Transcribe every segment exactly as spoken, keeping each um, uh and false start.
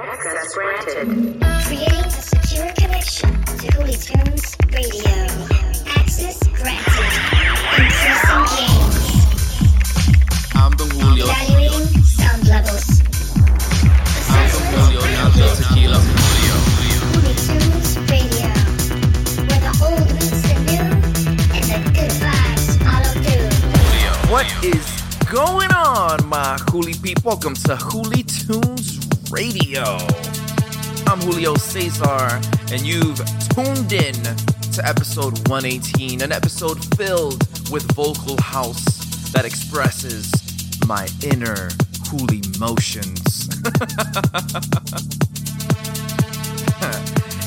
Access granted. Create a secure connection to Hooli Tunes Radio. Access granted. Increasing gains. I'm the Woolio. Evaluating sound levels. Assessment. I'm the Woolio. Now go tequila. Hooli Tunes Radio. Where the old meets the new and the good vibes follow through. What is going on, my Hooli people? Welcome to Hooli Tunes Radio. I'm Julio Cesar, and you've tuned in to episode one eighteen, an episode filled with vocal house that expresses my inner Hooli motions.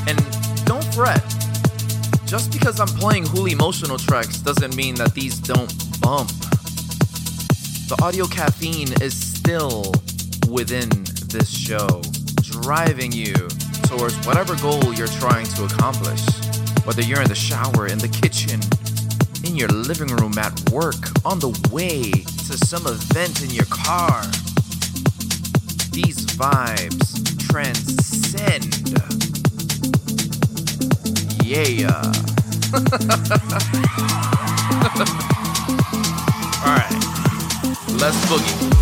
And don't fret, just because I'm playing Hooli emotional tracks doesn't mean that these don't bump. The audio caffeine is still within this show, driving you towards whatever goal you're trying to accomplish. Whether you're in the shower, in the kitchen, in your living room, at work, on the way to some event in your car, these vibes transcend. Yeah. All right. Let's boogie.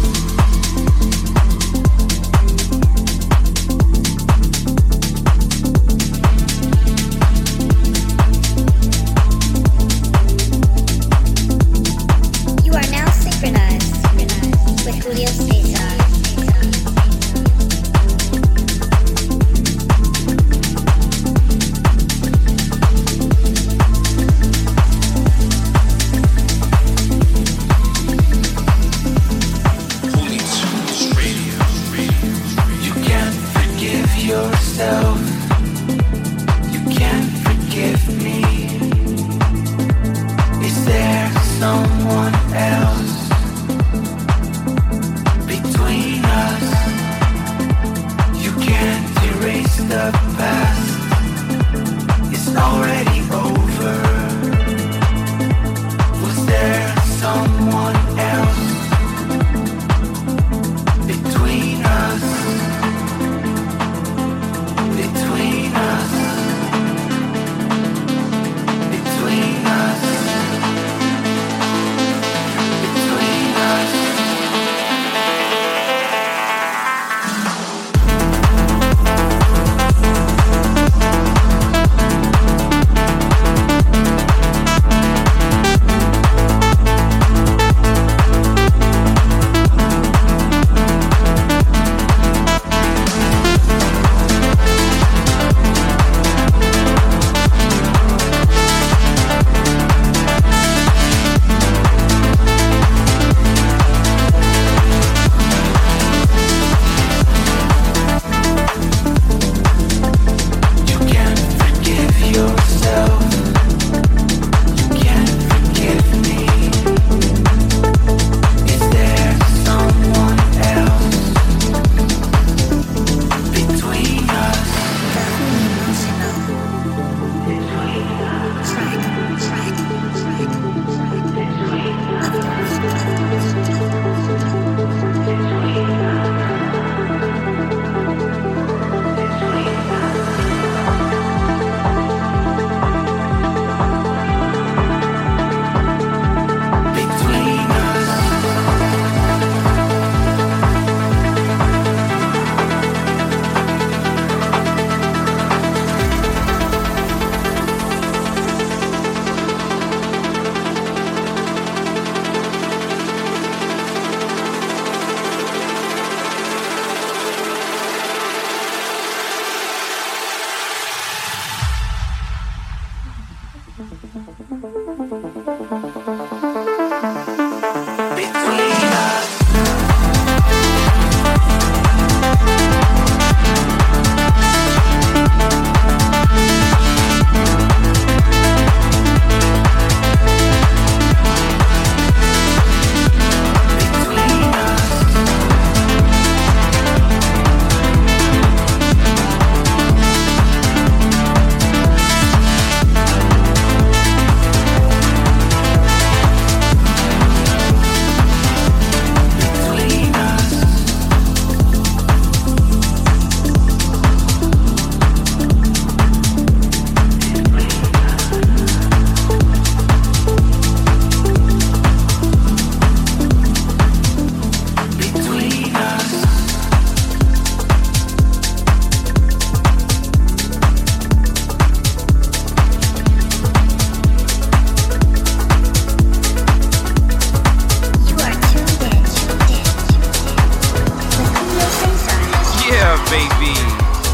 baby.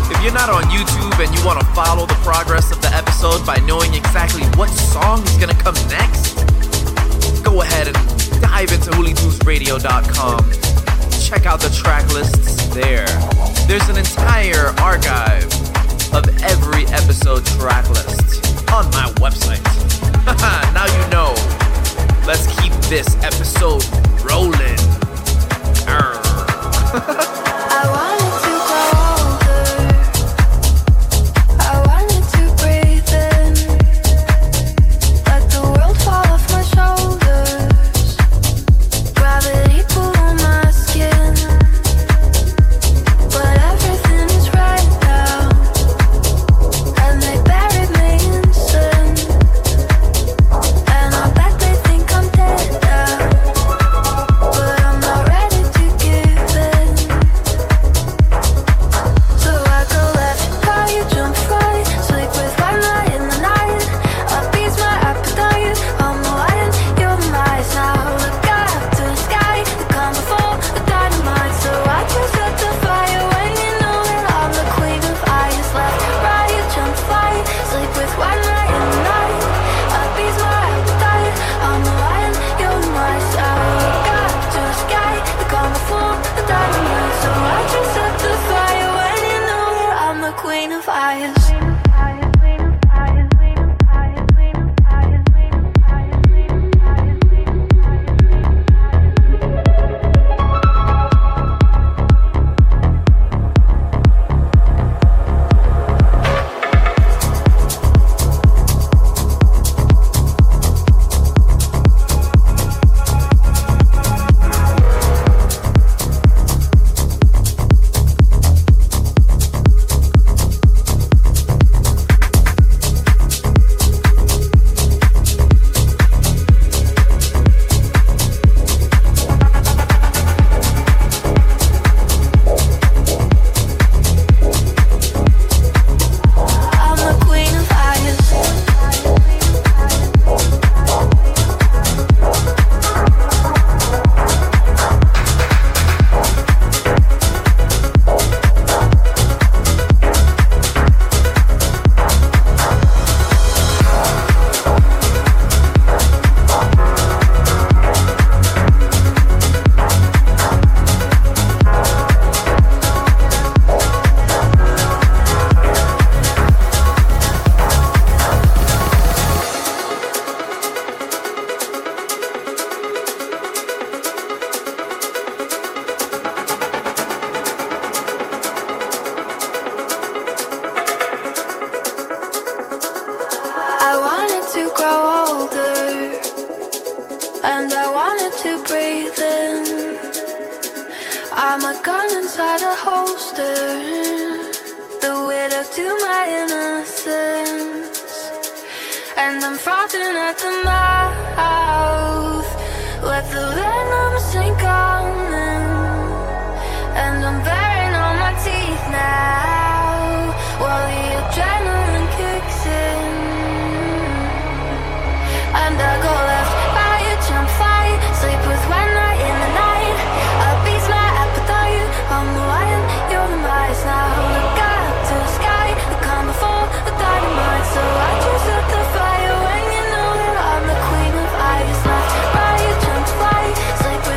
If you're not on YouTube and you want to follow the progress of the episode by knowing exactly what song is going to come next, go ahead and dive into hooli tunes radio dot com. Check out the track lists there. There's an entire archive of every episode track list on my website. Now you know. Let's keep this episode rolling. I want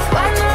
why not?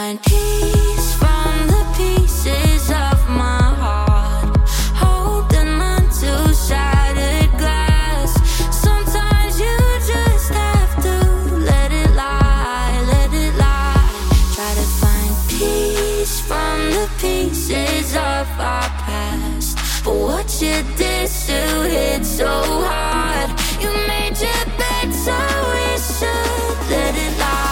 find peace from the pieces of my heart, holding on to shattered glass. Sometimes you just have to let it lie, let it lie. Try to find peace from the pieces of our past, but what you did to hit so hard. You made your bed, so we should let it lie.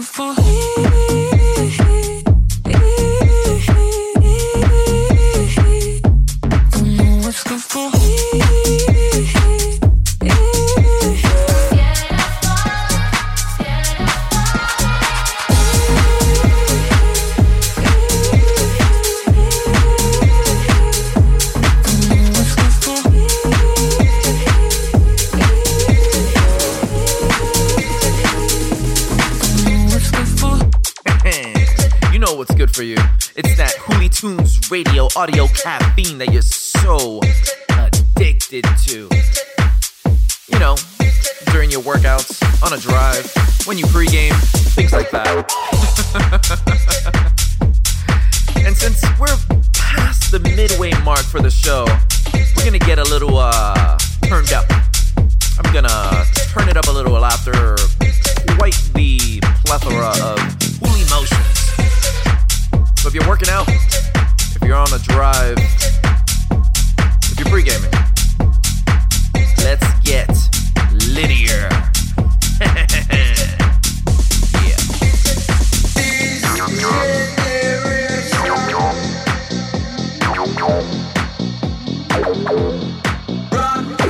good for me. Don't know what's good for me. You. It's that Hooli Tunes Radio audio caffeine that you're so addicted to. You know, during your workouts, on a drive, when you pregame, things like that. And since we're past the midway mark for the show, we're gonna get a little uh turned up. I'm gonna turn it up a little after quite the plethora of Hooli motions. So if you're working out, if you're on a drive, if you're pre-gaming, let's get littier. Yeah. Run.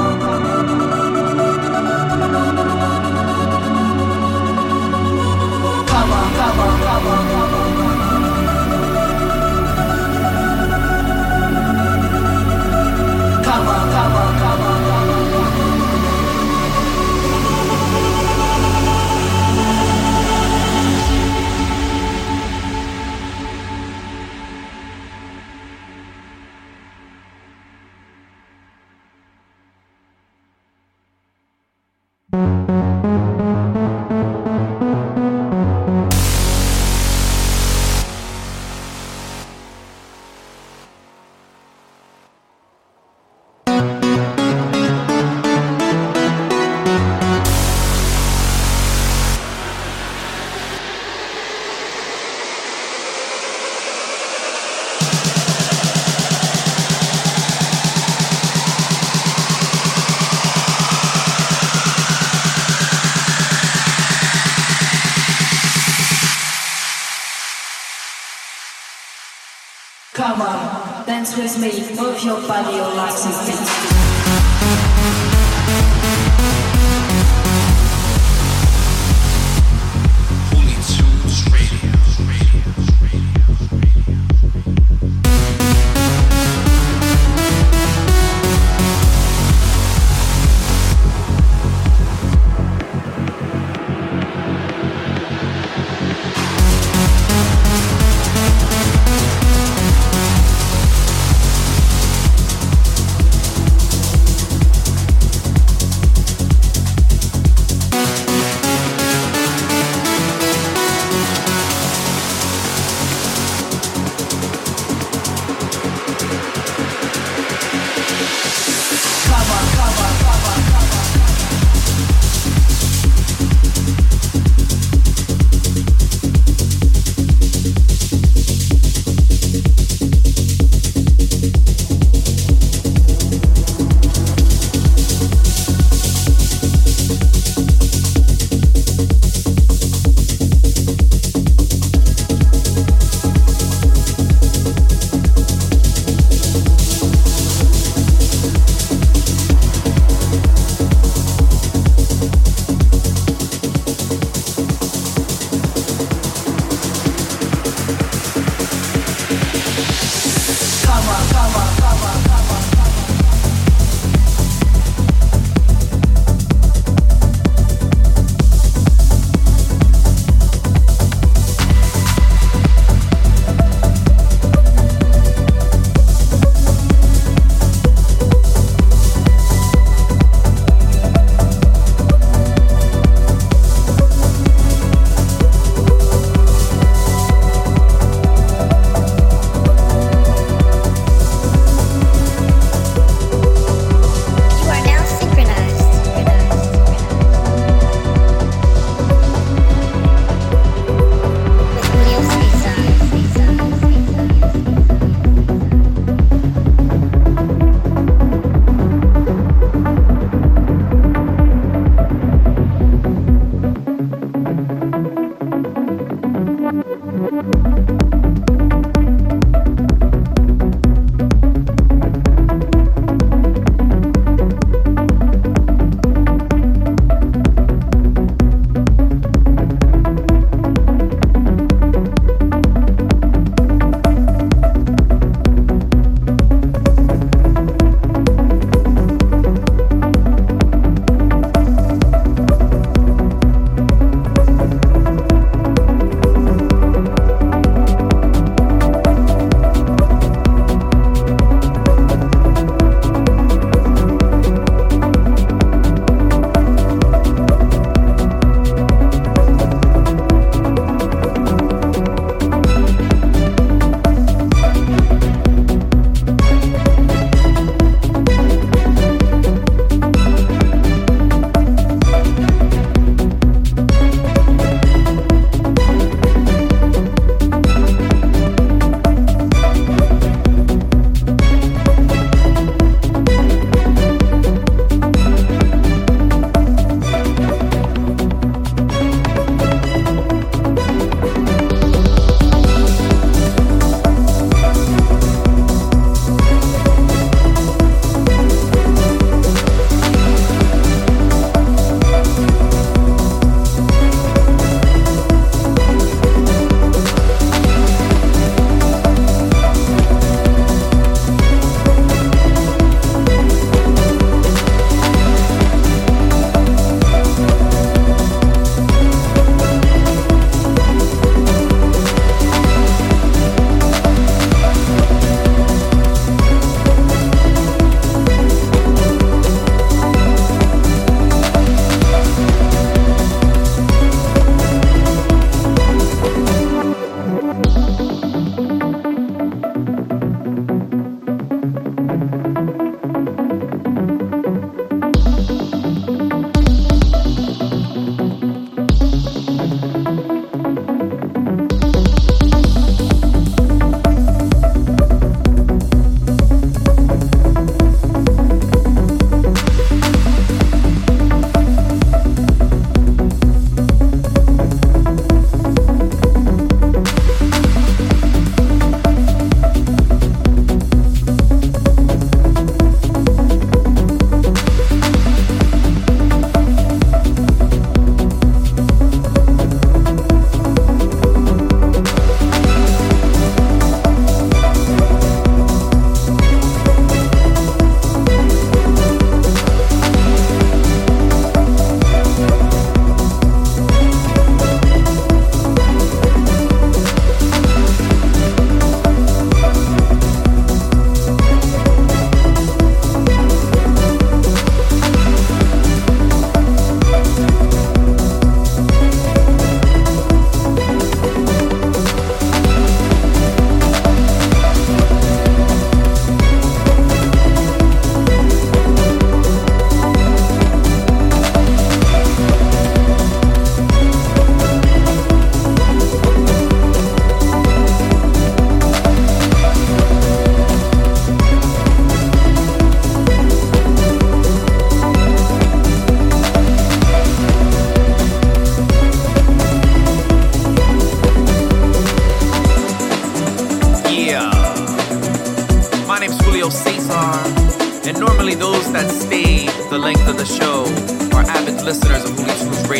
With me, move your body, your life is beat.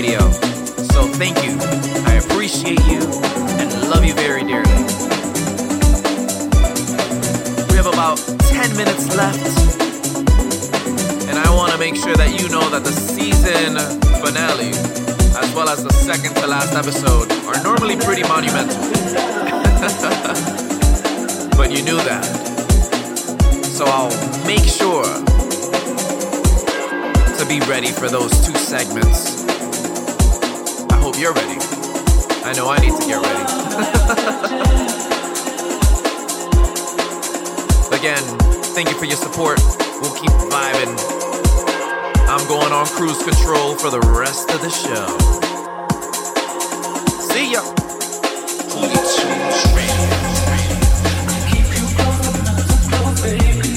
Radio. So thank you. I appreciate you and love you very dearly. We have about ten minutes left. And I want to make sure that you know that the season finale, as well as the second to last episode, are normally pretty monumental. But you knew that. So I'll make sure to be ready for those two segments. I hope you're ready. I know I need to get ready. Again, thank you for your support. We'll keep vibing. I'm going on cruise control for the rest of the show. See ya. Hooli Tunes Radio. I keep you close, another close, baby.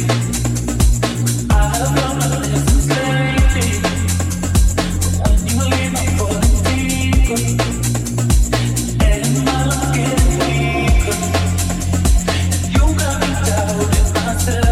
I have learned my lessons lately. When you leave, I'm falling deeper, and my love's getting weaker. And you got me doubting myself. Yeah.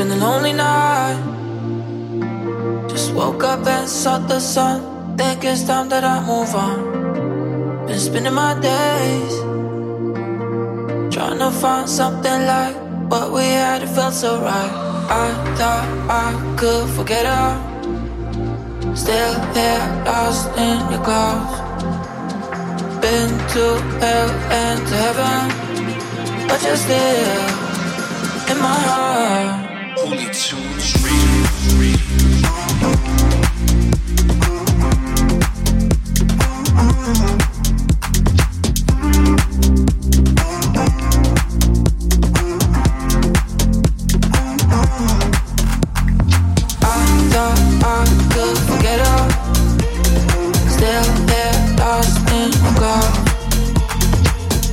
been a lonely night. Just woke up and saw the sun. Think it's time that I move on. Been spending my days trying to find something like what we had. It felt so right. I thought I could forget her. Still here, lost in your clothes. Been to hell and to heaven, but you're still in my heart. Hooli Tunes Radio.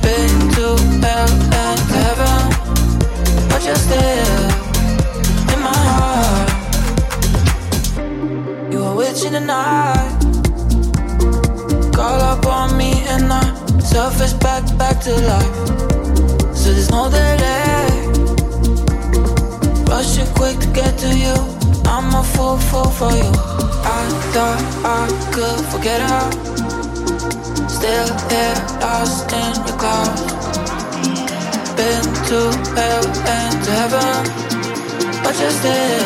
Been to hell and to heaven, but you're still